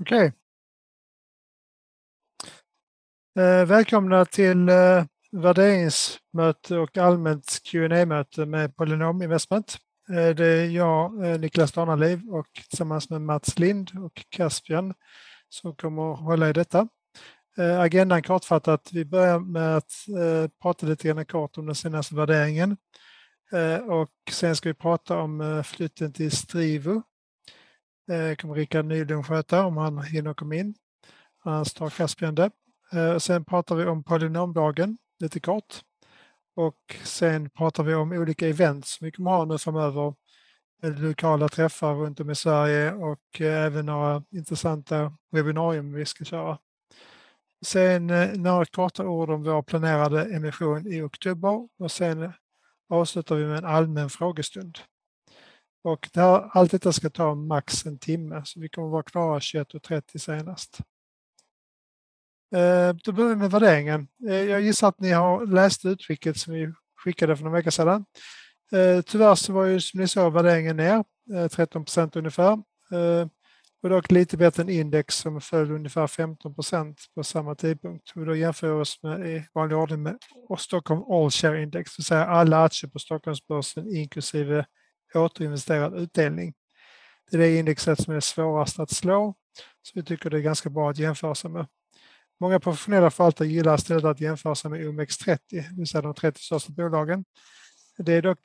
Okej. Välkomna till värderingsmöte och allmänt Q&A-möte med Polynom Investment. Det är jag, Niklas Stanaliv, och tillsammans med Mats Lind och Caspian som kommer att hålla i detta. Agendan kortfattat, vi börjar med att prata lite grann kort om den senaste värderingen. Och sen ska vi prata om flytten till Strivo. Det kommer Rickard Nylund sköta om han hinner komma in. Annars tar Caspian det. Sen pratar vi om Polynomdagen lite kort. Och sen pratar vi om olika event som vi kommer ha nu framöver. Lokala träffar runt om i Sverige och även några intressanta webbinarium vi ska köra. Sen några korta ord om vår planerade emission i oktober. Och sen avslutar vi med en allmän frågestund. Och det här, allt detta ska ta max en timme, så vi kommer vara klara 21:30 senast. Då börjar vi med värderingen. Jag gissar att ni har läst utskicket som vi skickade för några veckor sedan. Tyvärr så var ju, som ni såg, värderingen ner 13% ungefär. Och dock lite bättre än index som föll ungefär 15% på samma tidpunkt. Och då jämför vi oss med, i vanlig ordning, med Stockholm All-Share-index. Det vill säga alla aktier på Stockholmsbörsen inklusive återinvesterad utdelning. Det är det indexet som är svårast att slå, så vi tycker det är ganska bra att jämföra sig med. Många professionella förvaltare gillar istället att jämföra sig med OMX30, det vill säga de 30 största bolagen. Det är dock,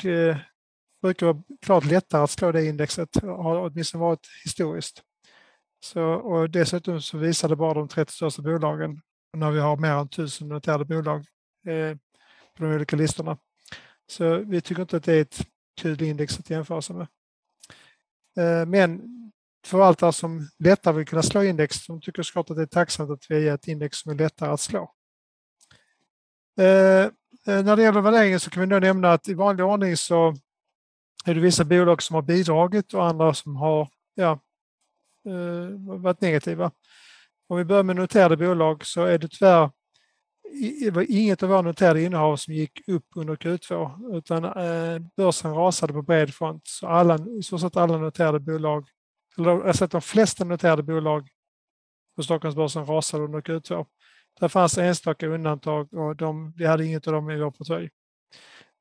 brukar vara klart lättare att slå det indexet, har åtminstone varit historiskt. Så, och dessutom så visar det bara de 30 största bolagen när vi har mer än 1000 noterade bolag på de olika listorna. Så vi tycker inte att det är ett kul index att jämföra sig med. Men förvaltare som lättare vill kunna slå index, som tycker såklart att det är tacksamt att vi är ett index som är lättare att slå. När det gäller värderingen så kan vi nu nämna att i vanlig ordning så är det vissa bolag som har bidragit och andra som har varit negativa. Om vi börjar med noterade bolag så är det tyvärr inget av våra noterade innehav som gick upp under Q2, utan börsen rasade på bred front. Så alla noterade bolag, eller så att de flesta noterade bolag på Stockholmsbörsen rasade under Q2. Där fanns enstaka undantag och vi hade inget av dem i vår portfölj.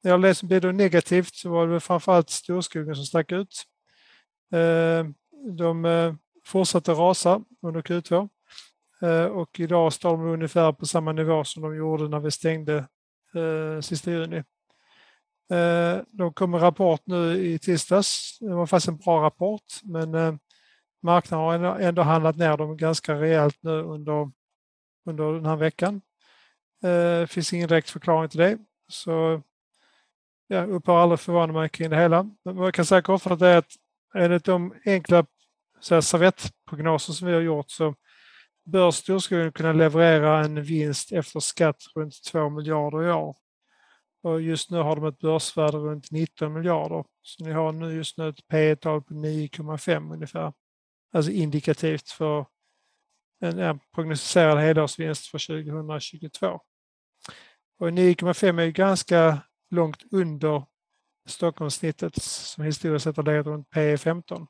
När det som bidrog negativt så var det framförallt Storskogen som stack ut. De fortsatte rasa under Q2. Och idag står de ungefär på samma nivå som de gjorde när vi stängde sista juni. De kom en rapport nu i tisdags. Det var faktiskt en bra rapport, men marknaden har ändå handlat ner dem ganska rejält nu under den här veckan. Det finns ingen direkt förklaring till det. Så jag upphör aldrig förvåna mig kring det hela. Men vad jag kan säga kort för det är att enligt de enkla servettprognoser som vi har gjort så bör Storskogen kunna leverera en vinst efter skatt runt 2 miljarder i år. Och just nu har de ett börsvärde runt 19 miljarder. Så ni har nu just nu ett P/E-tal på 9,5 ungefär. Alltså indikativt för en prognostiserad helårsvinst för 2022. Och 9,5 är ju ganska långt under Stockholmssnittet som historiskt sett har legat runt P/E 15.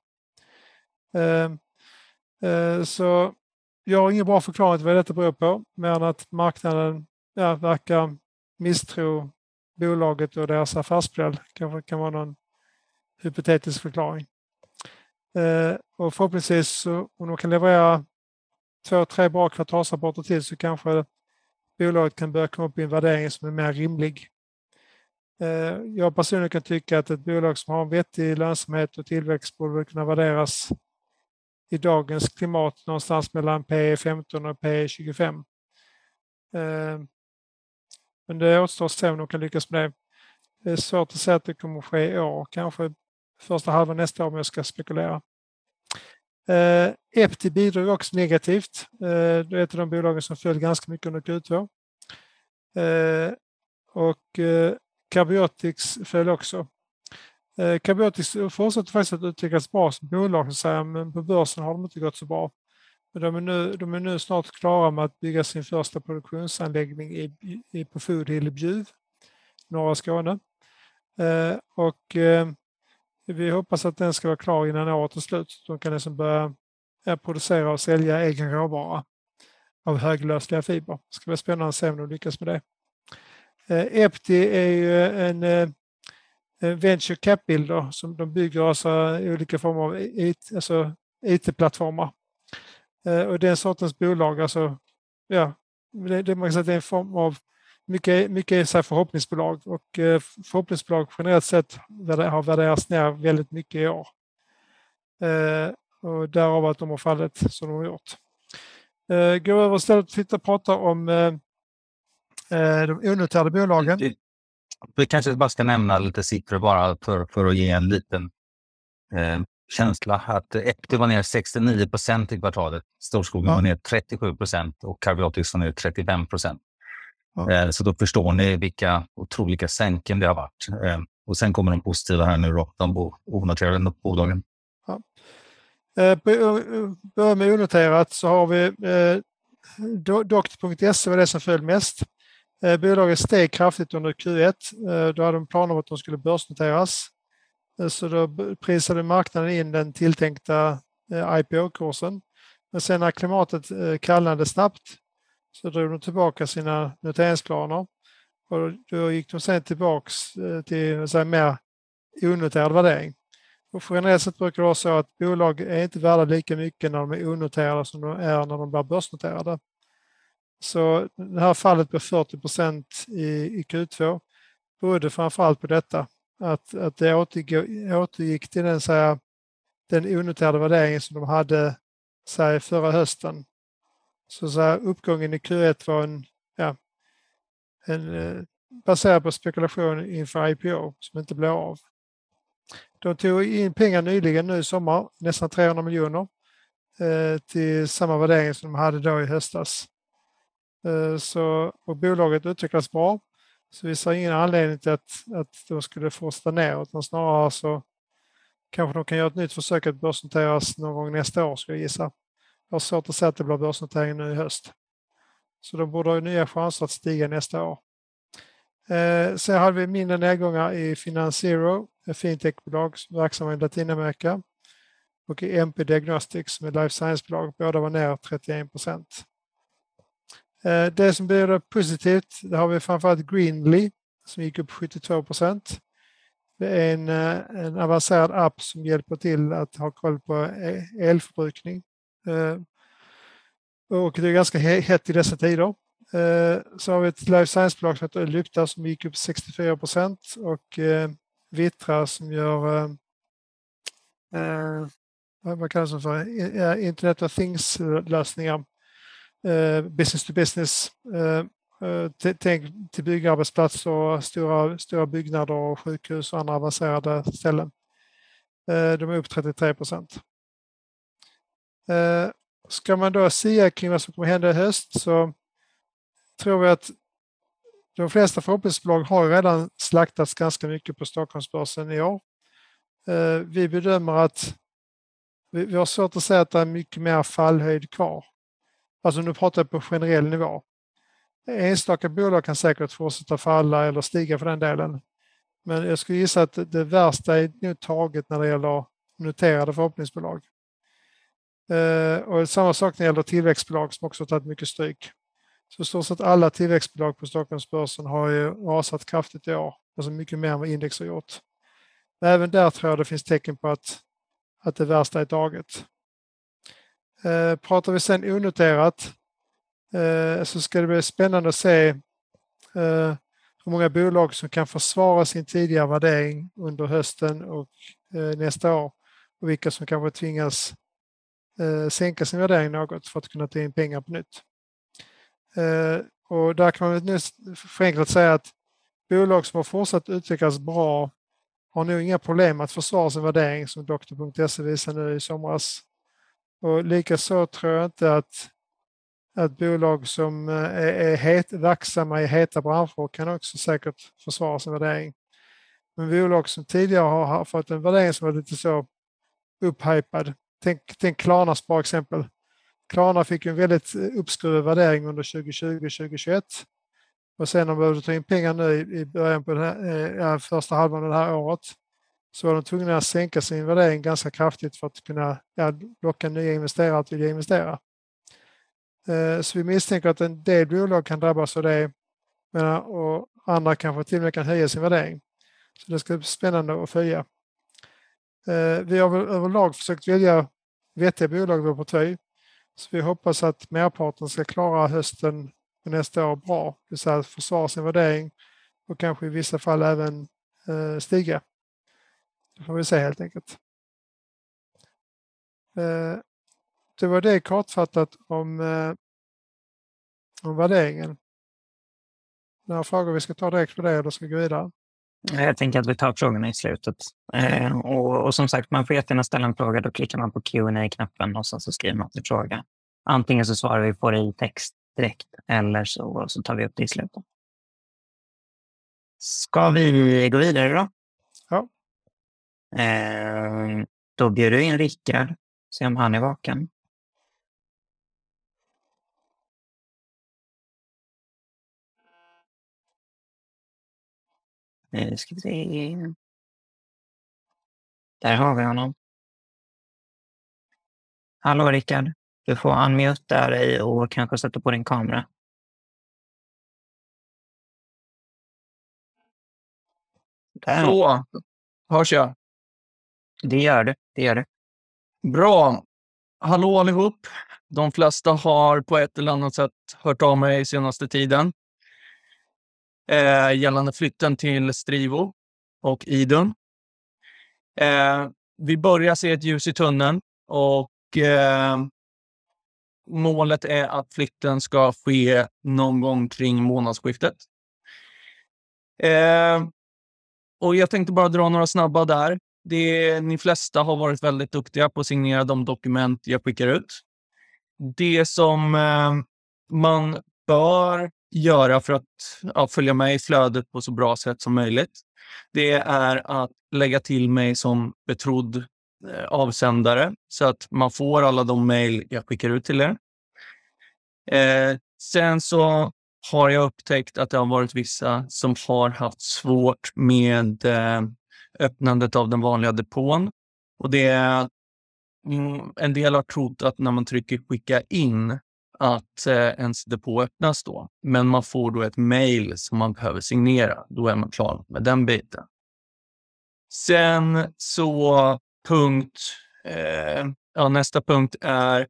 Så jag har ingen bra förklaring till vad detta beror på, men att marknaden verkar misstro bolaget och deras affärsplan kan vara någon hypotetisk förklaring. Och förhoppningsvis så, om de kan leverera 2-3 bra kvartalsrapporter till, så kanske bolaget kan börja komma upp i en värdering som är mer rimlig. Jag personligen kan tycka att ett bolag som har en vettig lönsamhet och tillväxt borde kunna värderas i dagens klimat någonstans mellan P/E 15 och P/E 25. Men det återstår att se om de kan lyckas med det. Det är svårt att säga att det kommer att ske i år. Kanske första halvan nästa år om jag ska spekulera. Epti bidrog också negativt. Det är ett av de bolagen som föll ganska mycket under Q2. Och Carbiotics föll också. Carbiotics fortsätter faktiskt att utvecklas bra som bolag, men på börsen har de inte gått så bra. Men de är nu snart klara med att bygga sin första produktionsanläggning på Food Hill i Bjuv, norra Skåne. Vi hoppas att den ska vara klar innan året är slut. De kan liksom börja producera och sälja egen råvara av höglösliga fiber. Det ska vara spännande att se om de lyckas med det. Epti är ju en venture cap-bilder som de bygger alltså i olika former av IT-plattformar. Och den sortens bolag, alltså, ja, det man kan säga att det är en form av mycket så här förhoppningsbolag, och förhoppningsbolag generellt sett har värderats ner väldigt mycket i år. Och därav att de har fallit som de har gjort. Gå över och ställa och titta och prata om de onoterade bolagen. Vi kanske bara ska nämna lite siffror bara för att ge en liten känsla. Att Epti var ner 69% i kvartalet, Storskogen var ner 37% och Carbiotics var ner 35%. Så då förstår ni vilka otroliga sänken det har varit. Och sen kommer de positiva här nu då, de onoterade bolagen. Ja. Börjar med onoterat så har vi dokt.se var det som föll mest. Bolaget steg kraftigt under Q1. Då hade de planer om att de skulle börsnoteras. Så då prisade marknaden in den tilltänkta IPO-kursen. Men sen när klimatet kallnade snabbt så drog de tillbaka sina noteringsplaner. Och då gick de sen tillbaka till så här, mer onoterad värdering. Och generellt sett brukar det vara så att bolag är inte värda lika mycket när de är onoterade som de är när de blir börsnoterade. Så det här fallet på 40% i Q2 berodde framförallt på detta. Att det återgick till den onoterade värderingen som de hade så här, förra hösten. Så här, uppgången i Q1 var baserad på spekulation inför IPO som inte blev av. De tog in pengar nyligen nu i sommar, nästan 300 miljoner till samma värdering som de hade då i höstas. Så, och bolaget utvecklas bra, så vi ser ingen anledning till att de skulle fortsätta ner, utan snarare så kanske de kan göra ett nytt försök att börsnoteras någon gång nästa år, ska jag gissa. Jag har svårt att säga att det blir börsnotering nu i höst. Så de borde ha nya chanser att stiga nästa år. Sen hade vi mindre nedgångar i FinanZero, ett fintechbolag verksamma i Latinamerika, och i MP Diagnostics med life science-bolag, båda var ner 31%. Det som blir positivt, det har vi framförallt Greenly som gick upp 72%. Det är en avancerad app som hjälper till att ha koll på elförbrukning. Och det är ganska hett i dessa tider. Så har vi ett life science-bolag som heter Lyfta som gick upp 64%, och Vitra som gör vad kallas det för? Internet of Things-lösningar. Business to business, tänk till byggarbetsplatser och stora byggnader och sjukhus och andra avancerade ställen. De är upp 33%. Ska man då säga kring vad som kommer hända i höst, så tror vi att de flesta förhoppningsbolag har redan slaktats ganska mycket på Stockholmsbörsen i år. Vi bedömer att vi har svårt att säga att det är mycket mer fallhöjd kvar. Alltså nu pratar jag på generell nivå. Enstaka bolag kan säkert fortsätta falla eller stiga för den delen. Men jag skulle gissa att det värsta är nu taget när det gäller noterade förhoppningsbolag. Och samma sak när det gäller tillväxtbolag som också har tagit mycket stryk. Så stort sett alla tillväxtbolag på Stockholmsbörsen har ju rasat kraftigt i år. Alltså mycket mer än vad index har gjort. Men även där tror jag det finns tecken på att det värsta är taget. Pratar vi sen onoterat så ska det bli spännande att se hur många bolag som kan försvara sin tidigare värdering under hösten och nästa år, och vilka som kanske tvingas sänka sin värdering något för att kunna ta in pengar på nytt. Och där kan man nu förenklat säga att bolag som har fortsatt utvecklas bra har nog inga problem att försvara sin värdering, som dokt.se visar nu i somras. Och likaså tror jag inte att bolag som är verksamma i heta branscher kan också säkert försvara sin värdering. Men bolag som tidigare har fått en värdering som var lite så upphypad. Tänk Klarnas bra exempel. Klarna fick en väldigt uppskruvad värdering under 2020-2021. Och sen de behövde ta in pengar nu i början på första halvan av det här året. så var de tvungna att sänka sin värdering ganska kraftigt för att kunna locka nya investerare att vilja investera. Så vi misstänker att en del bolag kan drabbas av det och andra kanske till och med kan höja sin värdering. Så det ska bli spännande att följa. Vi har överlag försökt välja vettiga bolag i vår portfölj. Så vi hoppas att merparten ska klara hösten och nästa år bra. Det vill säga försvara sin värdering och kanske i vissa fall även stiga. Det får vi se helt enkelt. Det var det kortfattat om värderingen. Några frågor vi ska ta direkt på det och då ska vi gå vidare. Jag tänker att vi tar frågorna i slutet. Och som sagt, man får jättegärna ställa en fråga. Då klickar man på Q&A-knappen och sen så skriver man till fråga. Antingen så svarar vi på det i text direkt eller så tar vi upp det i slutet. Ska vi gå vidare då? Ja. Då bjuder du in Rickard. Se om han är vaken. Nu ska vi se. Där har vi honom. Hallå Rickard. Du får unmuta dig och kanske sätta på din kamera. Där. Så, hörs jag? Det gör det. Bra. Hallå allihop. De flesta har på ett eller annat sätt hört av mig senaste tiden. Gällande flytten till Strivo och Idun. Vi börjar se ett ljus i tunneln och målet är att flytten ska ske någon gång kring månadsskiftet. Och jag tänkte bara dra några snabba där. Ni flesta har varit väldigt duktiga på att signera de dokument jag skickar ut. Det som man bör göra för att följa med i flödet på så bra sätt som möjligt, det är att lägga till mig som betrodd avsändare så att man får alla de mejl jag skickar ut till er. Sen så har jag upptäckt att det har varit vissa som har haft svårt med öppnandet av den vanliga depån. Och det är en del har trott att när man trycker skicka in att ens depå öppnas då. Men man får då ett mejl som man behöver signera. Då är man klar med den biten. Sen så nästa punkt är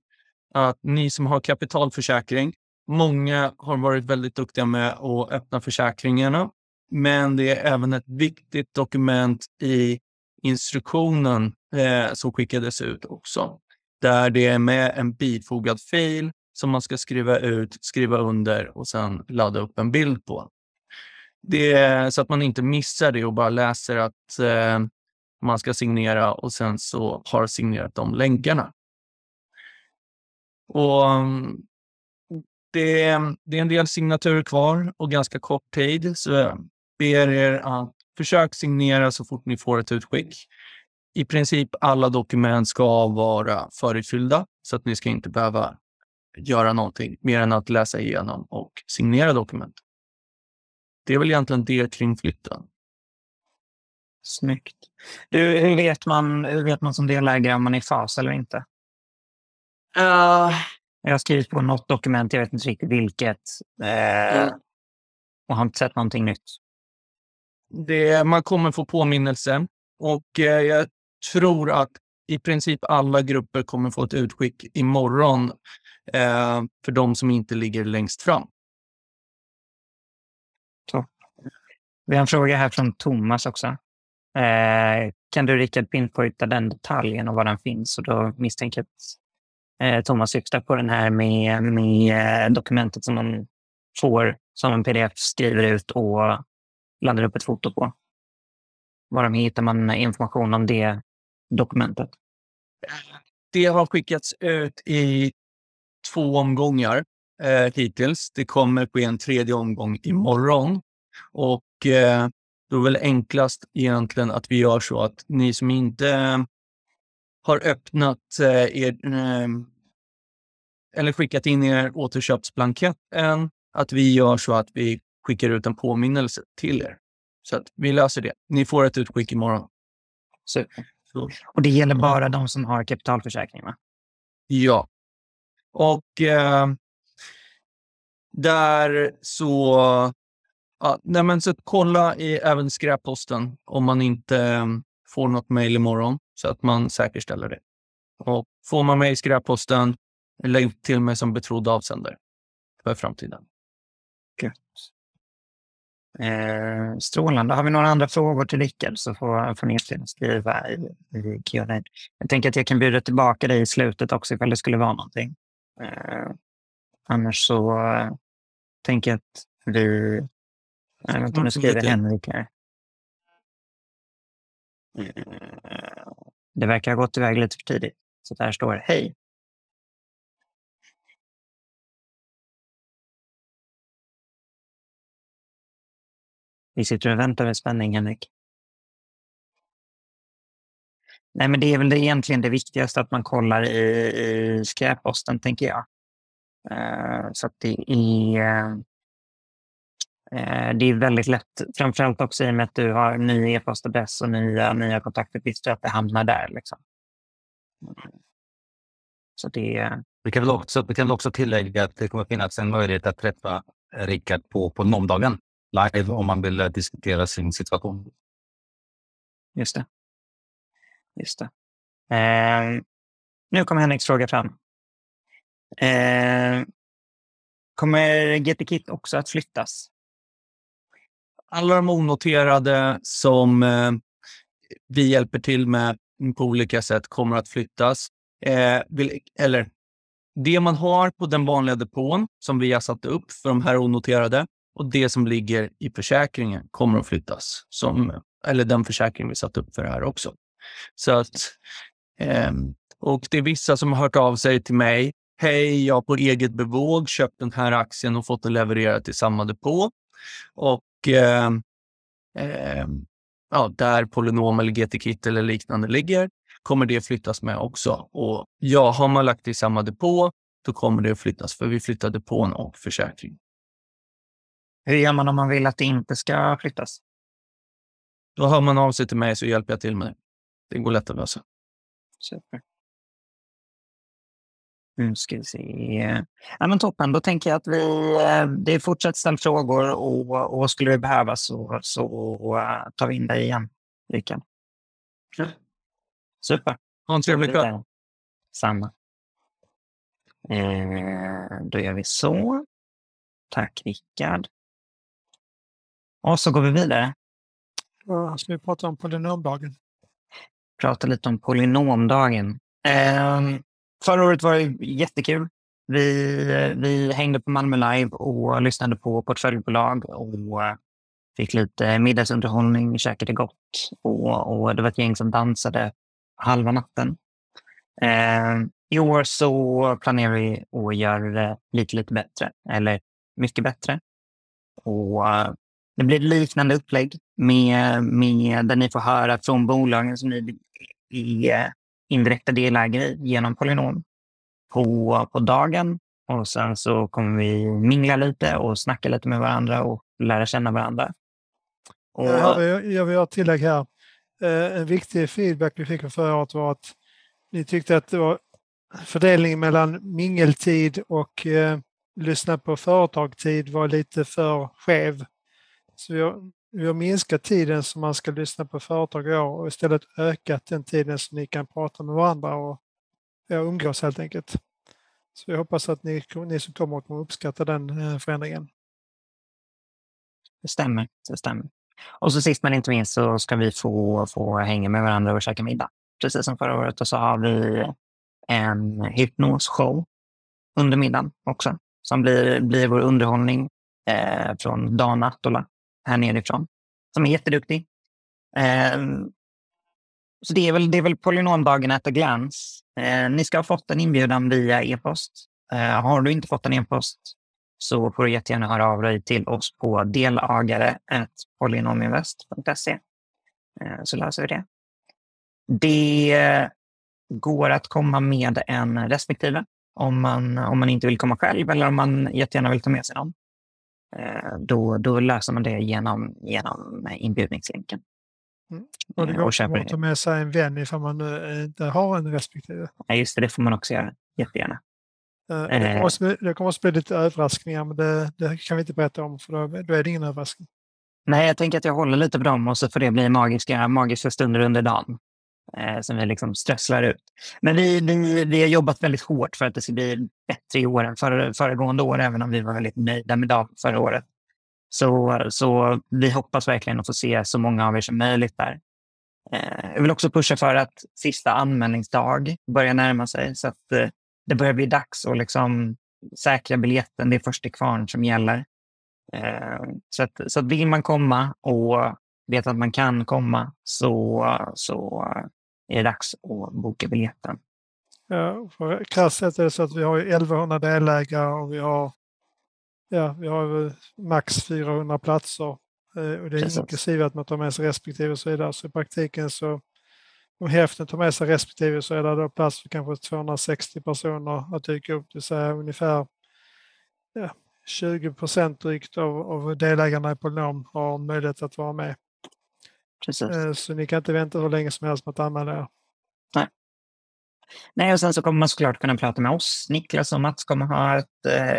att ni som har kapitalförsäkring. Många har varit väldigt duktiga med att öppna försäkringarna. Men det är även ett viktigt dokument i instruktionen som skickades ut också. Där det är med en bifogad fil som man ska skriva ut, skriva under och sen ladda upp en bild på. Det är så att man inte missar det och bara läser att man ska signera och sen så har signerat de länkarna. Och det är en del signaturer kvar och ganska kort tid, så jag ber er att försöka signera så fort ni får ett utskick. I princip alla dokument ska vara förutfyllda så att ni ska inte behöva göra någonting mer än att läsa igenom och signera dokument. Det är väl egentligen det kring flytten. Snyggt. Du, hur vet man som delägare om man är i fas eller inte? Jag har skrivit på något dokument, jag vet inte riktigt vilket. Och har inte sett någonting nytt. Man kommer få påminnelse. Och jag tror att i princip alla grupper kommer få ett utskick imorgon. För de som inte ligger längst fram. Topp. Vi har en fråga här från Thomas också. Kan du Rickard pinpointa den detaljen och var den finns? Och då misstänker jag att Thomas syftar på den här med dokumentet som man får som en pdf, skriver ut och laddar upp ett foto på. Var hittar man information om det dokumentet? Det har skickats ut i 2 omgångar hittills. Det kommer på en 3:e omgång imorgon. Och då är väl enklast egentligen att vi gör så att ni som inte har öppnat eller skickat in er återköpsblankett än, att vi gör så att vi skickar ut en påminnelse till er. Så att vi löser det. Ni får ett utskick imorgon. Så, och det gäller bara de som har kapitalförsäkringar. Ja. Och där så... Ja, nej men så kolla i även skräpposten om man inte får något mejl imorgon så att man säkerställer det. Och får man mejl i skräpposten, lägg till mig som betrodd avsändare för framtiden. Gud. Strålande. Har vi några andra frågor till Rickard så får ni skriva i Q&A. Jag tänker att jag kan bjuda tillbaka dig i slutet också ifall det skulle vara någonting. Annars så tänker jag att vi... Nej, vänta, nu skriver Henrik här. Det verkar ha gått iväg lite för tidigt. Så där står det. Hej! Vi sitter och väntar med spänning, Henrik. Nej, men det är väl det egentligen det viktigaste att man kollar i skräpposten, tänker jag. Så att det är... Det är väldigt lätt, framförallt också i och med att du har ny e-postadress och nya kontaktuppgifter att det hamnar där. Liksom. Så det... Vi kan väl också tillägga att det kommer finnas en möjlighet att träffa Rickard på Polynomdagen live om man vill diskutera sin situation. Just det. Nu kommer Henriks fråga fram. Kommer GTK också att flyttas? Alla de onoterade som vi hjälper till med på olika sätt kommer att flyttas. Eller det man har på den vanliga depån som vi har satt upp för de här onoterade och det som ligger i försäkringen kommer att flyttas. Eller den försäkring vi satt upp för det här också. Så att, och det är vissa som har hört av sig till mig. Hej, jag på eget bevåg köpt den här aktien och fått den levererad till samma depå. Och där Polynom eller GT-kit eller liknande ligger kommer det flyttas med också. Och ja, har man lagt i samma depå då kommer det att flyttas för vi flyttar depån och försäkring. Hur gör man om man vill att det inte ska flyttas? Då hör man av sig till mig så hjälper jag till med det. Det går lätt att lösa. Super. Nu ska vi se. Ja, men toppen, då tänker jag att det är fortsatt ställa frågor och skulle det behövas så tar vi in dig igen, Rickard. Ja. Super. Ha en trevlig kväll. Samma. Då gör vi så. Tack Rickard. Och så går vi vidare. Ja, ska vi prata om Polynomdagen? Prata lite om Polynomdagen. Förra året var det jättekul. Vi hängde på Malmö Live och lyssnade på portföljbolag och fick lite middagsunderhållning, käkade gott och det var ett gäng som dansade halva natten. I år så planerar vi att göra det lite bättre, eller mycket bättre. Och det blir liknande upplägg med där ni får höra från bolagen som ni är indirekta delägare genom Polynom på dagen. Och sen så kommer vi mingla lite och snacka lite med varandra och lära känna varandra. Och... Jag vill ha ett tillägg här. En viktig feedback vi fick förra året var att ni tyckte att det var fördelning mellan mingeltid och lyssna på företagtid var lite för skev. Så vi har minskat tiden som man ska lyssna på företag och istället ökat den tiden som ni kan prata med varandra och umgås helt enkelt. Så jag hoppas att ni som kommer att uppskatta den förändringen. Det stämmer. Och så sist men inte minst så ska vi få hänga med varandra och käka middag. Precis som förra året och så har vi en hypnosshow under middagen också. Som blir vår underhållning från Dan Attola här nerifrån, som är jätteduktig. Så det är väl Polynomdagen at a glance. Ni ska ha fått en inbjudan via e-post. Har du inte fått en e-post så får du jättegärna höra av dig till oss på delagare@polynominvest.se så löser vi det. Det går att komma med en respektive om man inte vill komma själv eller om man jättegärna vill ta med sig någon. Då löser man det genom inbjudningslänken. Och det går att ta med sig en vän ifall man inte har en respektive. Ja, just det. Det får man också göra. Jättegärna. Det kommer att bli lite överraskningar, men det kan vi inte berätta om, för då är det ingen överraskning. Nej, jag tänker att jag håller lite på dem och så får det bli magiska stunder under dagen som vi liksom strösslar ut. Men vi har jobbat väldigt hårt för att det ska bli bättre i år än föregående år, även om vi var väldigt nöjda med dagen förra året. Så vi hoppas verkligen att få se så många av er som möjligt där. Jag vill också pusha för att sista anmälningsdag börjar närma sig, så att det börjar bli dags att liksom säkra biljetten. Det är första kvarn som gäller. Så att vill man komma och vet att man kan komma, så är det dags att boka biljetten. Ja, för krasset är det så att vi har 1100 delägare och vi har max 400 platser. Och det är inklusive att man tar med sig respektive och så vidare. Så i praktiken så om hälften tar med sig respektive så är det då plats för kanske 260 personer att dyka upp. Det säger ungefär 20% drygt av delägarna i Polynom har möjlighet att vara med. Precis. Så ni kan inte vänta hur länge som helst med att använda er. Nej, och sen så kommer man såklart kunna prata med oss. Niklas och Mats kommer ha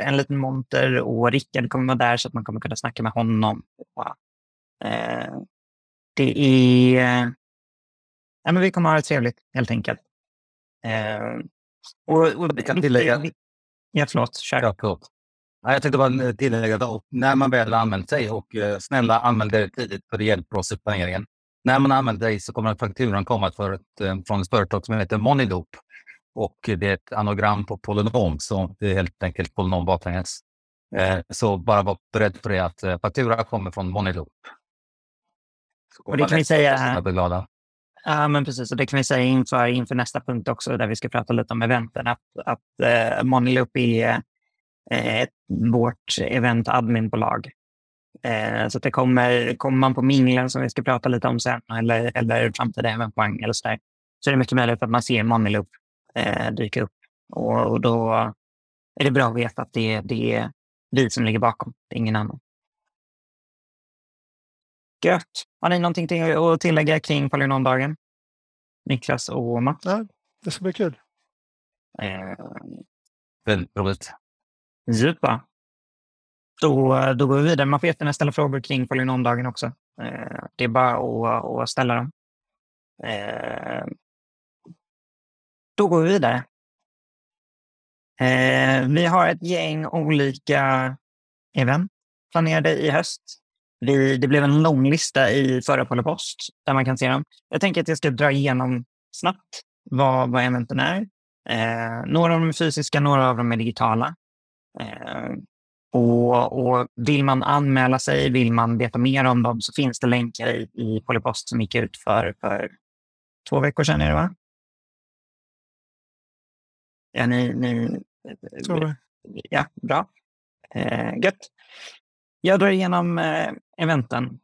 en liten monter och Rickard kommer vara där, så att man kommer kunna snacka med honom. Det är... Ja, men vi kommer ha det trevligt, helt enkelt. Och vi kan tillägga... Ja, förlåt. Ja, klart. Ja, jag tänkte bara tillägga att när man väl använt sig, och snälla använd det tidigt för det hjälper oss i planeringen. När man använder dig så kommer fakturan komma från ett företag som heter Moneyloop. Och det är ett anagram på Polynom, så det är helt enkelt Polynom baklänges. Så bara var beredd för det att fakturan kommer från Moneyloop. Och det kan vi säga... Ja, men precis. Och det kan vi säga inför nästa punkt också, där vi ska prata lite om eventen. Att Moneyloop är vårt event-adminbolag. Så att det kommer man på minglen som vi ska prata lite om sen, eller framtida eventpoäng eller sådär, så är det mycket möjligt att man ser Moneyloop dyka upp. Och då är det bra att veta att det är vi som ligger bakom, det är ingen annan. Gött. Har ni någonting att tillägga kring Polynomdagen? Niklas och Mats? Ja, det ska bli kul. Väldigt roligt. Djupa. Då går vi vidare. Man får jättegärna ställa frågor kring Polynomdagen också. Det är bara att ställa dem. Då går vi vidare. Vi har ett gäng olika event planerade i höst. Det blev en lång lista i förra Polypost där man kan se dem. Jag tänker att jag ska dra igenom snabbt vad eventen är. Några av dem är fysiska, några av dem är digitala. Och vill man anmäla sig, vill man veta mer om dem, så finns det länkar i Polypost som gick ut för 2 veckor sedan, är det va? Ja, ni... Ja, bra. Gött. Jag drar igenom eventen.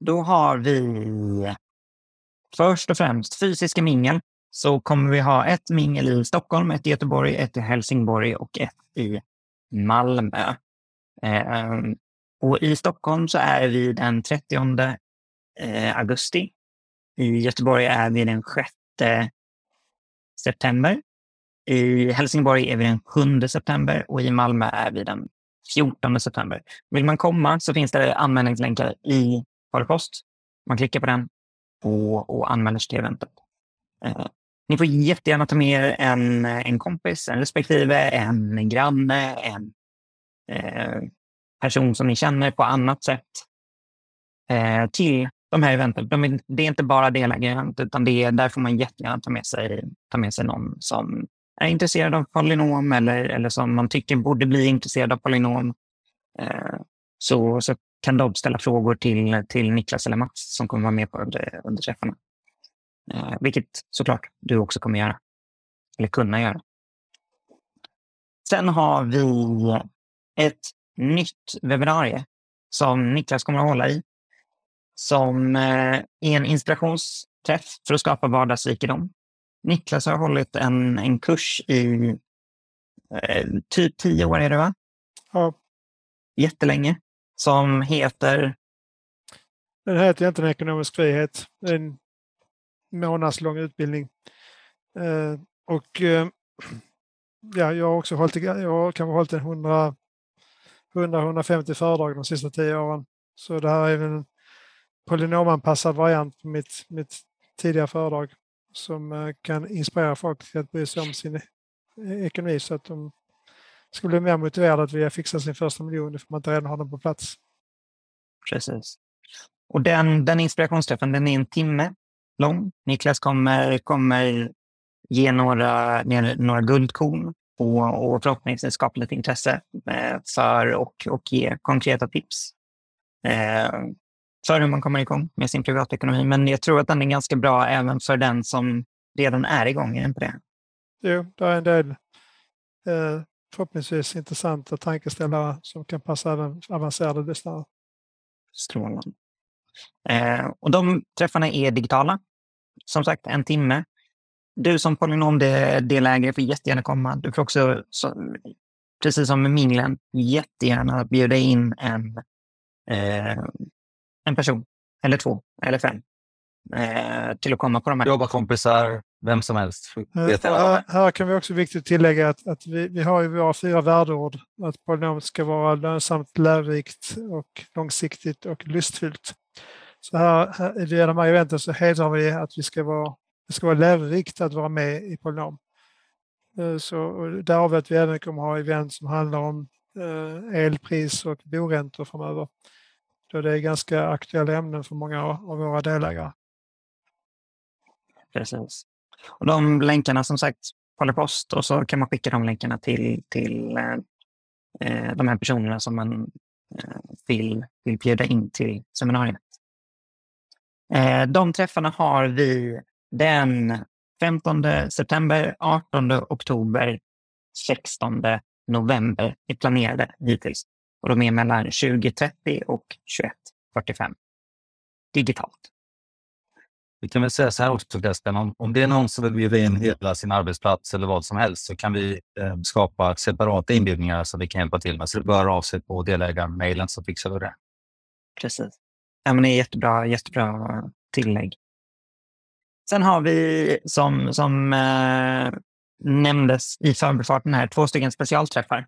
Då har vi först och främst fysiska mingel. Så kommer vi ha ett mingel i Stockholm, ett i Göteborg, ett i Helsingborg och ett i Malmö. Och i Stockholm så är vi den 30 augusti. I Göteborg är vi den 6 september. I Helsingborg är vi den 7 september och i Malmö är vi den 14 september. Vill man komma så finns det anmälningslänkar i Polypost. Man klickar på den och anmäler sig till eventet. Ni får jättegärna ta med er en kompis, en respektive, en granne, en person som ni känner på annat sätt till de här eventen. Det är inte bara delägare, utan där får man jättegärna ta med sig någon som är intresserad av Polynom eller som man tycker borde bli intresserad av Polynom. Så kan de ställa frågor till Niklas eller Mats som kommer vara med på under träffarna. Vilket såklart du också kommer göra. Eller kunna göra. Sen har vi ett nytt webbinarie som Niklas kommer att hålla i. Som är en inspirationsträff för att skapa vardagsrikedom. Niklas har hållit en kurs i typ 10 år, är det va? Ja. Jättelänge. Som heter... Den heter egentligen ekonomisk frihet. Det är en månadslång utbildning. Och ja, jag har också hållit, jag har hållit 100-150 föredrag de sista 10 åren. Så det här är en polynomanpassad variant på mitt tidiga föredrag som kan inspirera folk till att bry sig om sin ekonomi så att de ska bli mer motiverade att vilja fixa sin första miljon för man inte redan har den på plats. Precis. Och den inspirationsträffen, den är en timme lång. Niklas kommer ge några guldkorn och förhoppningsvis skapa lite intresse för och ge konkreta tips för hur man kommer igång med sin privatekonomi. Men jag tror att den är ganska bra även för den som redan är igång i det. Jo, det är en del förhoppningsvis intressanta tankeställare som kan passa även avancerade lyssnare. Strålande. Och de träffarna är digitala. Som sagt, en timme. Du som polynomdelägare får jättegärna komma. Du får också, precis som med minglen, jättegärna bjuda in en person, eller 2, eller 5 till att komma på de här. Jobbarkompisar, vem som helst. Här kan vi också viktigt tillägga att vi har ju våra 4 värdeord. Att polynomet ska vara lönsamt, lärrikt och långsiktigt och lustfyllt. Så här i de här eventen så hedrar vi att det ska vara lärorikt att vara med i Polynom. Så därav att vi även kommer ha event som handlar om elpris och boräntor framöver. Då det är ganska aktuella ämnen för många av våra delägare. Precis. Och de länkarna som sagt håller post och så kan man skicka de länkarna till de här personerna som man vill bjuda in till seminariet. De träffarna har vi den 15 september, 18 oktober, 16 november är planerade hittills. Och de är mellan 20.30 och 21.45. Digitalt. Vi kan väl säga så här också, om det är någon som vill bjuda in hela sin arbetsplats eller vad som helst så kan vi skapa separata inbjudningar som vi kan hjälpa till med. Så det bör av sig på delägarmailen så fixar vi det. Precis. Ja, men det är jättebra tillägg. Sen har vi som nämndes i förbifarten här 2 stycken specialträffar.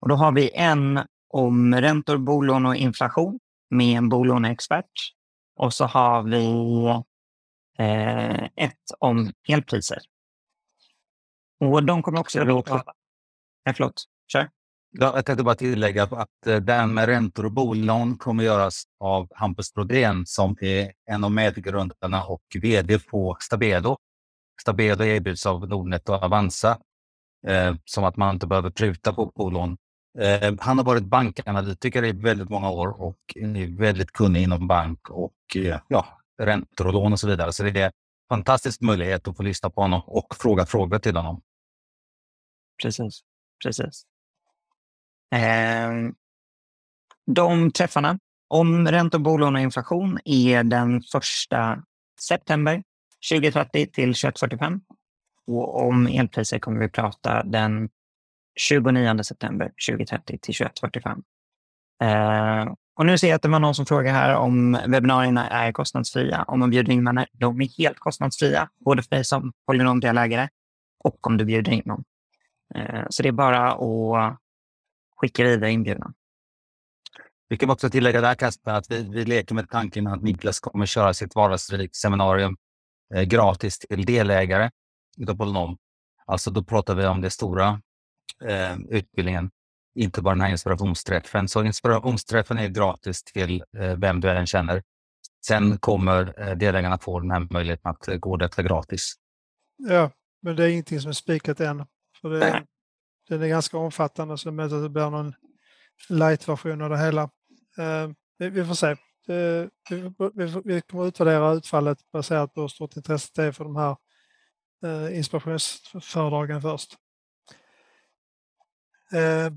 Och då har vi en om räntor, bolån och inflation med en bolåneexpert. Och så har vi ett om elpriser. Och de kommer också... Förlåt, kör. Jag tänkte bara tillägga att den med räntor och bolån kommer göras av Hampus Brodén som är en av medgrundarna och vd på Stabedo. Stabedo erbjuds av Nordnet och Avanza som att man inte behöver pruta på bolån. Han har varit bankanalytiker i väldigt många år och är väldigt kunnig inom bank och räntor och lån och så vidare. Så det är en fantastisk möjlighet att få lyssna på honom och fråga frågor till honom. Precis. De träffarna om räntor, bolån och inflation är den 1 september 2030 till 21.45 och om elpriser kommer vi prata den 29 september 2030 till 21.45. Och nu ser jag att det var någon som frågar här om webbinarierna är kostnadsfria, om man bjuder in man är. De är helt kostnadsfria, både för dig som polynomdelägare och om du bjuder in någon. Så det är bara att skicka vidare inbjudan. Vi kan också tillägga där Kasper att vi leker med tanken att Niklas kommer köra sitt vardagsrikt seminarium gratis till delägare utav Polynom. Alltså då pratar vi om det stora utbildningen, inte bara den här inspirationsträffen. Så inspirationsträffen är gratis till vem du än känner. Sen kommer delägarna få den här möjligheten att gå detta gratis. Ja, men det är ingenting som är spikat än. För den är ganska omfattande så med att det blir någon light-version av det hela. Vi får se. Vi kommer utvärdera utfallet baserat på hur stort intresse det är för de här inspirationsföredragen först.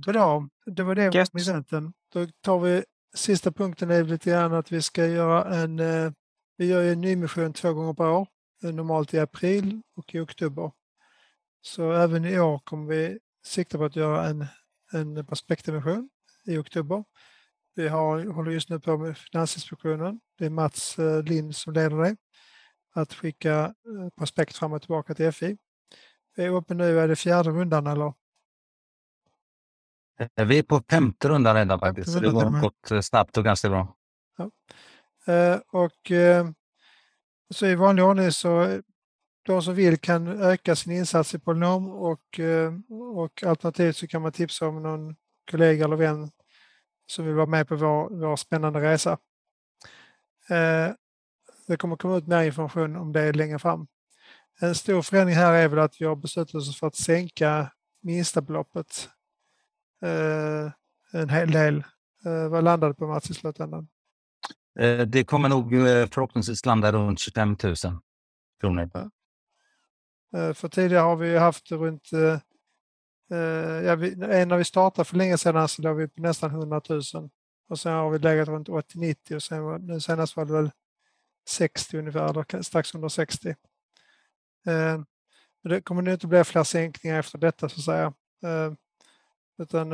Bra, det var det med presenten. Då tar vi sista punkten är lite grann att vi ska göra en nyemission 2 gånger per år. Normalt i april och i oktober. Så även i år kommer vi sikta på att göra en prospektemission i oktober Vi håller just nu på med Finansinspektionen. Det är Mats Lind som leder det. Att skicka prospekt fram och tillbaka till FI. Vi är uppe nu, är det fjärde rundan eller? Vi är på femte rundan redan faktiskt. Det har gått snabbt och ganska bra. Ja. Och så i vanlig ordning så de som vill kan öka sin insats i Polynom och alternativt så kan man tipsa om någon kollega eller vän som vill vara med på vår spännande resa. Det kommer komma ut mer information om det längre fram. En stor förändring här är väl att vi har beslutat oss för att sänka minsta beloppet en hel del. Vad landade på Mats i slutändan? Det kommer nog förhoppningsvis landa runt 25 000 kronor. För tidigare har vi haft runt, när vi startade för länge sedan så låg vi på nästan 100 000. Och sen har vi legat runt 80-90 och sen, nu senast var det väl 60 ungefär, strax under 60. Det kommer nu inte bli fler sänkningar efter detta så att säga. Utan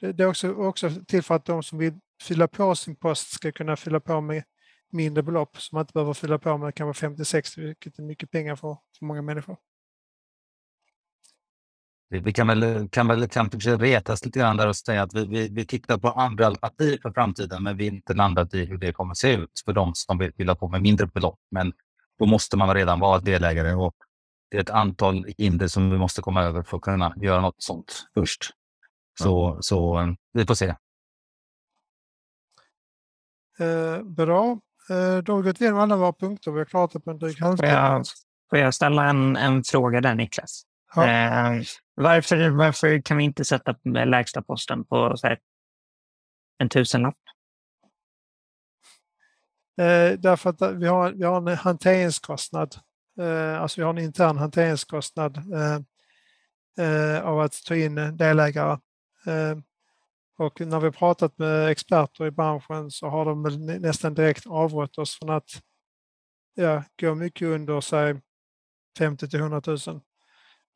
det är också till för att de som vill fylla på sin post ska kunna fylla på med mindre belopp som man inte behöver fylla på med kanske 50-60, vilket är mycket pengar för många människor. Vi kan väl retas lite grann där och säga att vi tittar på andra alternativ för framtiden, men vi är inte landat i hur det kommer se ut för de som vill fylla på med mindre belopp. Men då måste man redan vara delägare och det är ett antal hinder som vi måste komma över för att kunna göra något sånt först. Så vi får se. Bra. Då har vi gått igenom alla våra punkter. Vi har klarat det på en dryg halvtimme. Får jag ställa en fråga där, Niklas? Ja. Varför kan vi inte sätta lägsta posten på så här, en tusenlapp? Därför att vi har en hanteringskostnad. Alltså vi har en intern hanteringskostnad av att ta in delägare. Och när vi har pratat med experter i branschen så har de nästan direkt avrått oss från att gå mycket under, säg 50 till 100 000.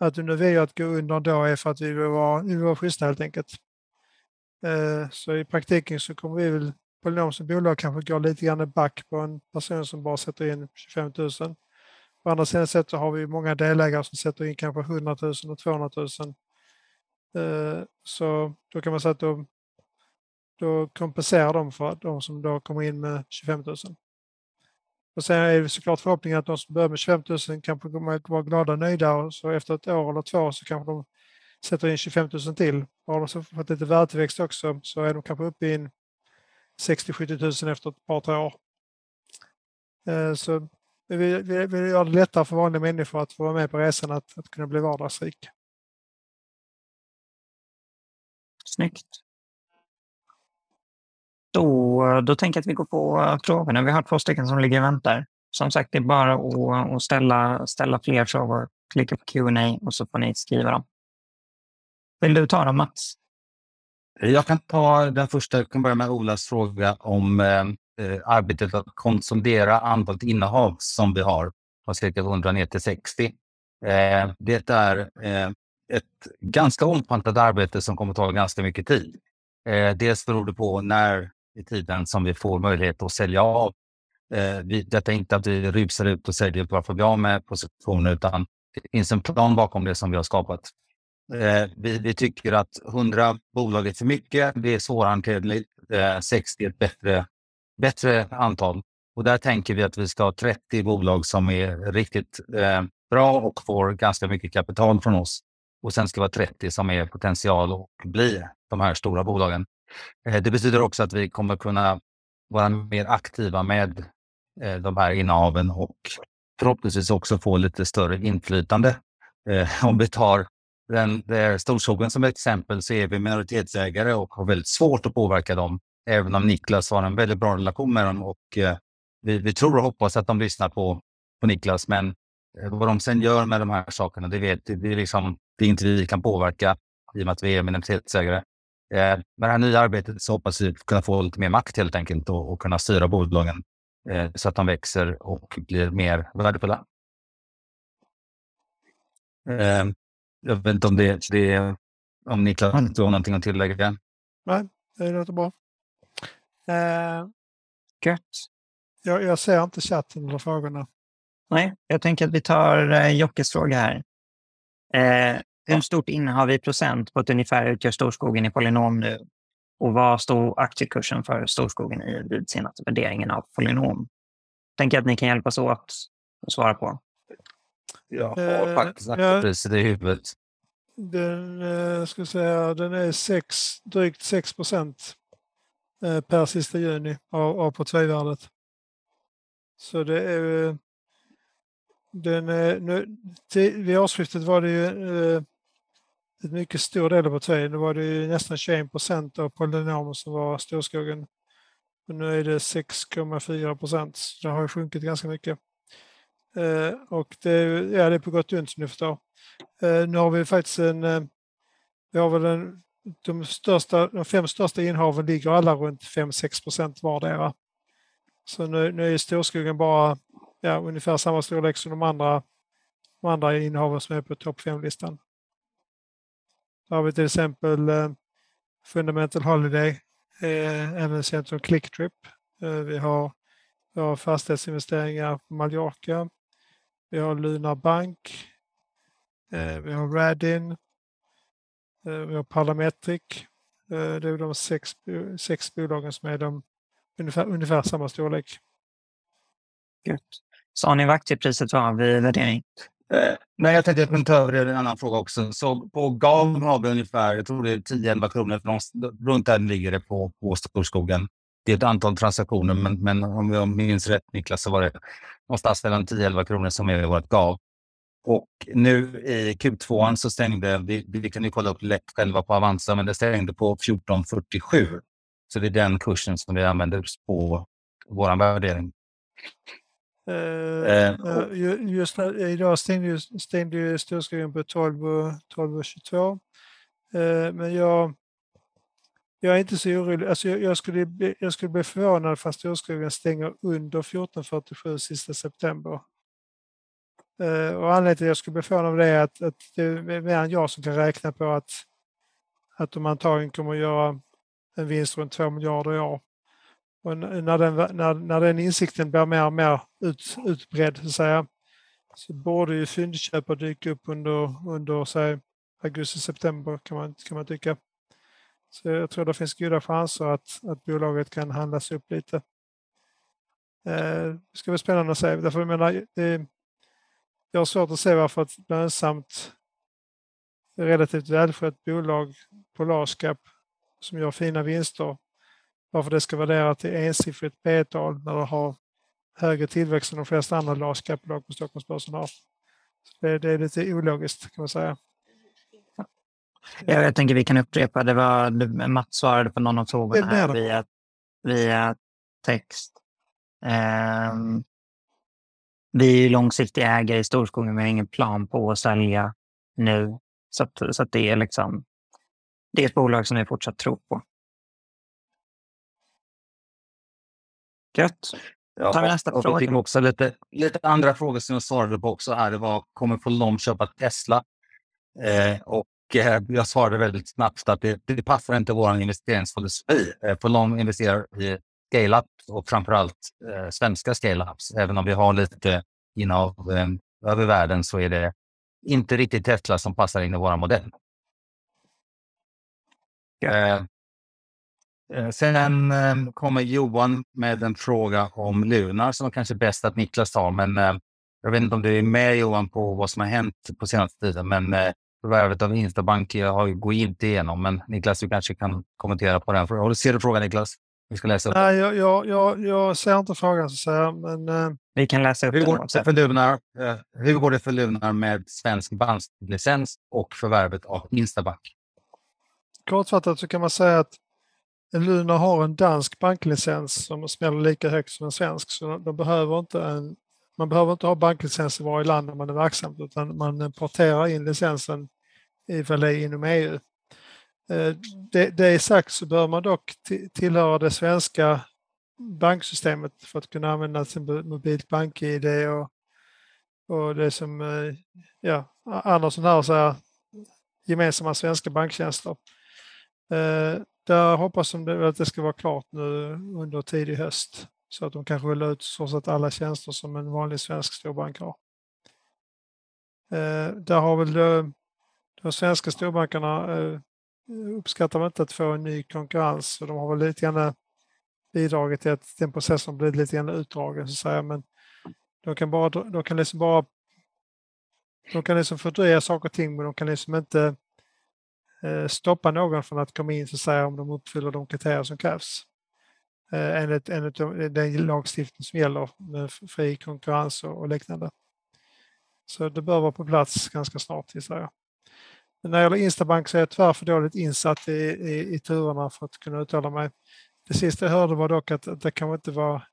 Att nu vill att gå under då är för att vi vill vara schyssta helt enkelt. Så i praktiken så kommer vi väl på någon som bolag kanske gå lite grann back på en person som bara sätter in 25 000. På andra sidan sätt så har vi många delägare som sätter in kanske 100 000 och 200 000. Så då kan man säga att då kompenserar de för de som då kommer in med 25 000. Och sen är det såklart förhoppningen att de som börjar med 25 000 kanske kommer att vara glada och nöjda och så efter ett år eller två år så kanske de sätter in 25 000 till. Och har de så fått lite värdetillväxt också så är de kanske uppe i 60-70 000 efter ett par tre år. Så vi gör det lättare för vanliga människor att få vara med på resan att kunna bli vardagsrik. Snyggt. Då tänker jag att vi går på frågorna. Vi har 2 stycken som ligger och väntar. Som sagt, det är bara att ställa fler frågor. Klicka på Q&A och så får ni skriva dem. Vill du ta dem, Mats? Jag kan ta den första. Jag kan börja med Olas fråga om arbetet att konsolidera antalet innehav som vi har. Från cirka 100 ner till 60. Det är ett ganska omfattat arbete som kommer ta ganska mycket tid. Dels beror det på när i tiden som vi får möjlighet att sälja av. Detta är inte att vi rusar ut och säljer bara för att vi har med positioner, utan det finns en plan bakom det som vi har skapat. Vi tycker att 100 bolag är för mycket, det är svårhanterligt. 60 är ett bättre antal. Och där tänker vi att vi ska ha 30 bolag som är riktigt bra och får ganska mycket kapital från oss. Och sen ska vara 30 som är potential och bli de här stora bolagen. Det betyder också att vi kommer kunna vara mer aktiva med de här innehaven och förhoppningsvis också få lite större inflytande. Om vi tar den Storskogen som exempel så är vi minoritetsägare och har väldigt svårt att påverka dem. Även om Niklas har en väldigt bra relation med dem och vi tror och hoppas att de lyssnar på Niklas. Men vad de sen gör med de här sakerna, det är inte vi kan påverka i och med att vi är minoritetsägare. Med det här nya arbetet så hoppas vi kunna få lite mer makt helt enkelt och kunna styra bolagen så att de växer och blir mer värdefulla. Jag vet inte om Niklas har någonting att tillägga. Nej, det låter bra. Gött. Jag ser inte chatten eller frågorna. Nej, jag tänker att vi tar Jockes fråga här. Hur stort innehav i procent på ett ungefär utgör Storskogen i Polynom nu? Och vad står aktiekursen för Storskogen i vid senaste värderingen av Polynom? Tänker att ni kan hjälpas åt att svara på. Jag har faktiskt aktiepriset i huvudet. Den är drygt 6% per sista juni av portföljvärdet. Så det är... vid årsskiftet var det ju ett mycket stor del av portföljen. Då var det ju nästan 21% av Polynom som var Storskogen. Och nu är det 6,4%. Så det har sjunkit ganska mycket. Och det är på gott och ont nu för nu har vi faktiskt de fem största innehaven ligger alla runt 5-6% vardera. Så nu är Storskogen bara ungefär samma storlek som de andra innehaven som är på topp 5-listan. Då har vi till exempel Fundamental Holiday, även känt som Clicktrip. Vi har fastighetsinvesteringar på Mallorca. Vi har Lunar Bank. Vi har Radinn. Vi har Parametric. Det är de sex bolagen som är de ungefär samma storlek. Sa ni vad aktiepriset var vid värdering? Nej, jag tänkte att man tar över en annan fråga också. Så på GAV har vi ungefär, jag tror det är 10-11 kronor. Runt där ligger det på Storskogen. Det är ett antal transaktioner, men om jag minns rätt, Niklas, så var det någonstans mellan 10-11 kronor som är vårt GAV. Och nu i Q2 så stängde, vi kan ju kolla upp lätt själva på Avanza, men det stängde på 14,47. Så det är den kursen som vi använder på vår värdering. Just idag stängde ju Storskogen på 12,22. Men jag är inte så orolig. Alltså jag skulle bli förvånad fast Storskogen stänger under 14,47 sista september. Och anledningen till att jag skulle bli förvånad av det är att det är mer än jag som kan räkna på att de antagligen kommer att göra en vinst runt 2 miljarder i år. Och när den insikten blir mer och mer utbredd så borde ju fyndköp och dyka upp under augusti-september kan man tycka. Så jag tror det finns goda chanser att bolaget kan handlas upp lite. Det ska vara spännande att se. Därför jag har svårt att se varför ett lönsamt relativt välskött bolag på larskap som gör fina vinster, varför det ska värdera till ensiffrigt p-tal när det har högre tillväxt än de flesta andra larskapbolag på Stockholmsbörsen har. Så det är lite ologiskt kan man säga. Jag tänker vi kan upprepa, det var Mats svarade på någon av frågorna här via text. Vi är långsiktiga ägare i Storskogen, men har ingen plan på att sälja nu. Så att det är liksom det är ett bolag som vi fortsatt tror på. Gött. Ja, tar vi nästa fråga. Också lite andra frågor som jag svarade på också här. Det var, kommer Polynom köpa Tesla? Och jag svarade väldigt snabbt att det passar inte vår investeringsfilosofi. Polynom investerar i scale-ups och framförallt svenska scale-ups. Även om vi har lite innehav över världen så är det inte riktigt Tesla som passar in i vår modell. Sen kommer Johan med en fråga om Lunar som kanske är bäst att Niklas tar. Men jag vet inte om du är med Johan på vad som har hänt på senaste tiden. Men förvärvet av Instabank har ju gått inte igenom. Men Niklas, du kanske kan kommentera på den frågan. Ser du frågan, Niklas? Vi ska läsa upp. Nej, jag ser inte frågan så att säga. Men, vi kan läsa upp hur går det för Lunar med svensk banklicens och förvärvet av Instabank? Kortfattat så kan man säga att Lunar har en dansk banklicens som smäller lika högt som en svensk. Så man behöver inte ha banklicens i varje land när man är verksam, utan man porterar in licensen ifall det är inom EU. Det är sagt så bör man dock tillhöra det svenska banksystemet för att kunna använda sin mobilt bank-ID och det som andra sådana här gemensamma svenska banktjänster. där hoppas de att det ska vara klart nu under tidig höst. Så att de kanske vill utsourcat alla tjänster som en vanlig svensk storbank har. Där har väl de svenska storbankerna uppskattar inte att få en ny konkurrens. Så de har väl lite grann bidragit till att den processen blir lite grann utdragen. Så säga. Men de kan liksom fördröja saker och ting, men de kan liksom inte stoppa någon från att komma in och säga om de uppfyller de kriterier som krävs. Enligt den lagstiftning som gäller med fri konkurrens och liknande. Så det bör vara på plats ganska snart, gissar jag. Men när det gäller Instabank så är jag tyvärr för dåligt insatt i turerna för att kunna uttala mig. Det sista jag hörde var dock att det kanske inte var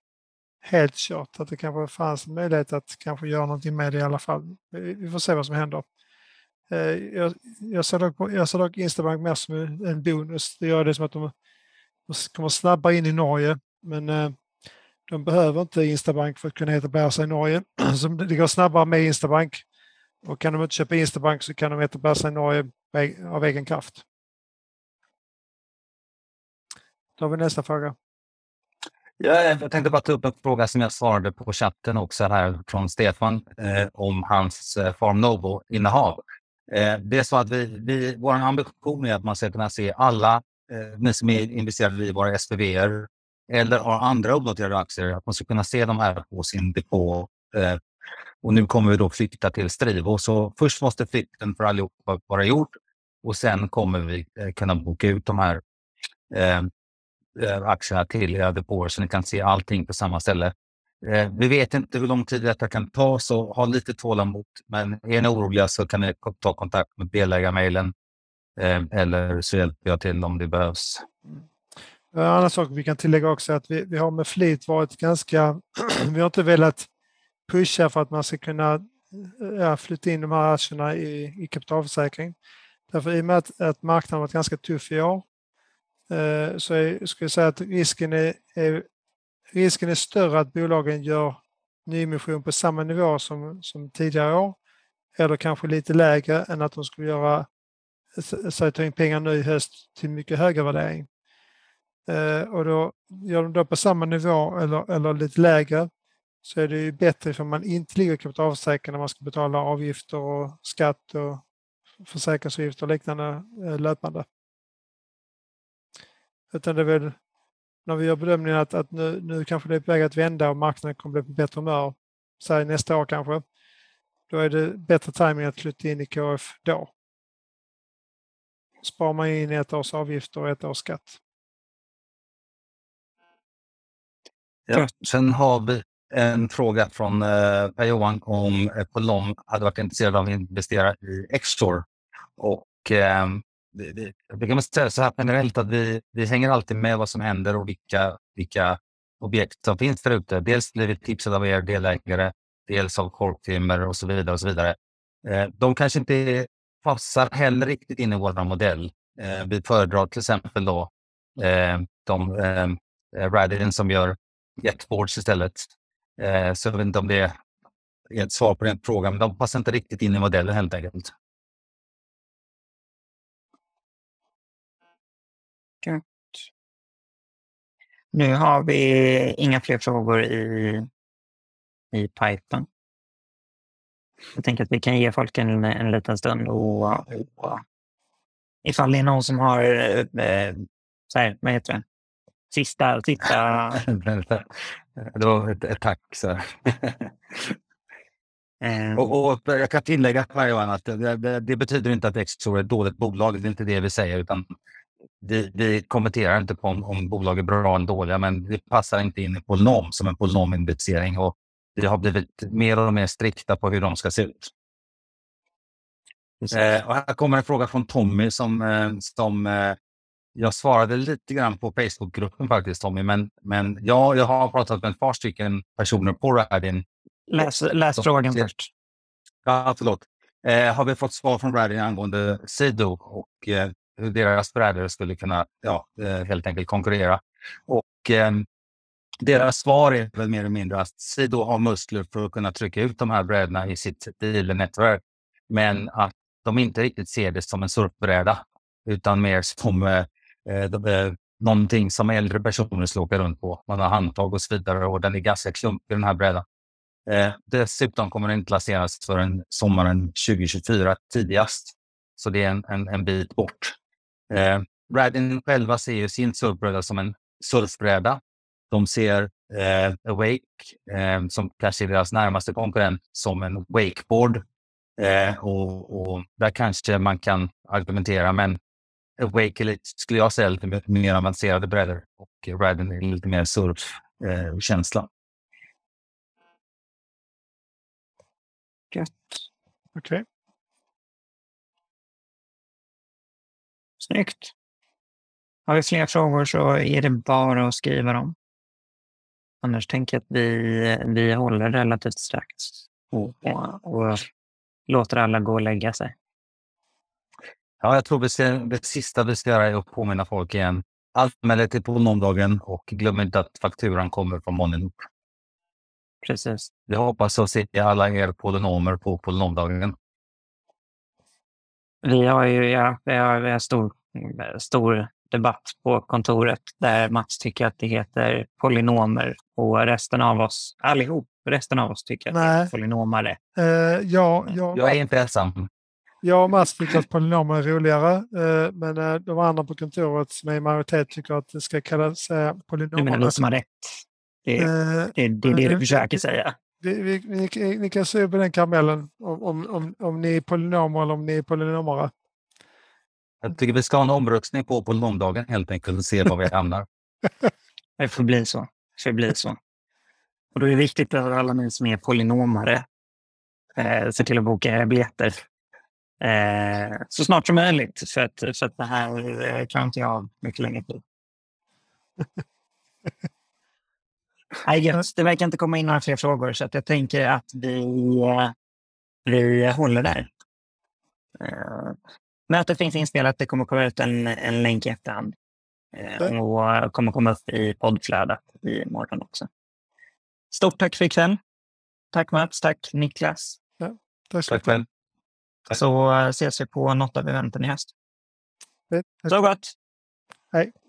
helt kört. Att det kanske fanns en möjlighet att kanske göra någonting med det i alla fall. Vi får se vad som händer. Jag ser dock Instabank mer som en bonus. Det gör det som att de kommer snabbare in i Norge. Men de behöver inte Instabank för att kunna etablera sig i Norge. Så det går snabbare med Instabank. Och kan de inte köpa Instabank så kan de etablera sig i Norge av egen kraft. Då har vi nästa fråga. Jag tänkte bara ta upp en fråga som jag svarade på chatten också här från Stefan om hans Farm Novo-innehav. Det är så att vår ambition är att man ska kunna se alla ni som är investerade i våra SPV:er eller har andra onoterade aktier, att man ska kunna se dem här på sin depå. Och nu kommer vi då flytta till Strivo. Så först måste flytten för allihopa vara gjort och sen kommer vi kunna boka ut de här aktierna till era depåer så ni kan se allting på samma ställe. Vi vet inte hur lång tid detta kan ta, så ha lite tålamod. Men är ni oroliga så kan ni ta kontakt med delägarmailen eller så hjälper jag till om det behövs. En annan sak vi kan tillägga också är att vi har med flit varit ganska vi har inte velat pusha för att man ska kunna flytta in de här aktierna i kapitalförsäkring. Därför i och med att marknaden har varit ganska tuff i år så skulle jag säga att risken är större att bolagen gör nyemission på samma nivå som tidigare år eller kanske lite lägre än att de skulle göra så ta in pengar nu i höst till mycket högre värdering. Och då gör de då på samma nivå eller lite lägre så är det ju bättre för man inte ligger i kapitalförsäkring när man ska betala avgifter och skatt och försäkringsavgifter och liknande löpande. Utan det är väl när vi gör bedömningen att nu kanske det är på väg att vända och marknaden kommer bli på bättre humör så här nästa år kanske. Då är det bättre timing att flytta in i KF då. Sparar man in ett års avgifter och ett års skatt. Ja, sen har vi en fråga från Per Johan om Polynom hade varit intresserad av att investera i X-Store. Och det kan man säga så här generellt att vi hänger alltid med vad som händer och vilka objekt som finns där ute. Dels blir vi tipsade av er delägare, dels av korktimmer och så vidare och så vidare. De kanske inte passar heller riktigt in i vår modell. Vi föredrar till exempel då Radinn som gör jetboards istället. Så jag vet inte om det är ett svar på den frågan, men de passar inte riktigt in i modellen helt enkelt. Gott. Nu har vi inga fler frågor i pipen. Jag tänker att vi kan ge folk en liten stund och ifall det är någon som har vad heter det? Sista det var ett tack så. Och jag kan tillägga att det betyder inte att X-Store är ett dåligt bolag, det är inte det vi säger, utan vi kommenterar inte på om bolag är bra eller dåliga, men det passar inte in i Polynom som en Polynom-investering och vi har blivit mer och mer strikta på hur de ska se ut. Och här kommer en fråga från Tommy som jag svarade lite grann på Facebookgruppen faktiskt, Tommy, men jag har pratat med ett par stycken personer på Radinn. Läs frågan först. Ja, förlåt. Har vi fått svar från Radinn angående Sido och hur deras brädor skulle kunna helt enkelt konkurrera. Och deras svar är väl mer eller mindre att Sido har muskler för att kunna trycka ut de här brädorna i sitt dealernätverk, men att de inte riktigt ser det som en surfbräda utan mer som någonting som äldre personer ska åka runt på. Man har handtag och så vidare, och den är ganska klumpig, den här brädan. Dessutom kommer den placeras för en sommaren 2024 tidigast. Så det är en bit bort. Radinn själva ser ju sin surfbräda som en surfbräda. De ser awake, som kanske är deras närmaste konkurrent, som en wakeboard. Och där kanske man kan argumentera, men awake är lite, skulle jag säga, lite mer avancerade brädor. Och Radinn är lite mer surfkänsla. Gött. Okej. Snyggt. Har vi fler frågor så är det bara att skriva dem. Annars tänker jag att vi håller relativt strax och låter alla gå och lägga sig. Ja, jag tror det sista vi ska göra är att påminna folk igen. Anmäl er till Polynomdagen och glöm inte att fakturan kommer från Moneyloop. Precis. Jag hoppas att se alla er polynomer på Polynomdagen. Vi har ju en stor debatt på kontoret där Mats tycker att det heter polynomer och resten av oss tycker att det är polynomare. Jag är inte ensam. Jag och Mats tycker att polynomer är roligare, men de andra på kontoret som är i majoritet tycker att det ska kallas polynomer. Du menar de som har rätt? Det är det du försöker säga. Ni kan se på den karamellen om ni är polynomer eller om ni är polynomare. Jag tycker vi ska ha en omröstning på Polynomdagen helt enkelt och se var vi hamnar. Det får bli så. Och då är det viktigt att alla ni som är polynomare ser till att boka biljetter så snart som möjligt. För att det här kan inte jag mycket länge till. Det verkar inte komma in några fler frågor, så att jag tänker att vi håller där. Mötet finns inspelat, det kommer komma ut en länk i efterhand och kommer komma upp i poddflödet i morgon också. Stort tack för ikväll. Tack Mats, tack Niklas. Ja, tack väl. Så ses vi på något av eventen i höst. Så gott. Hej.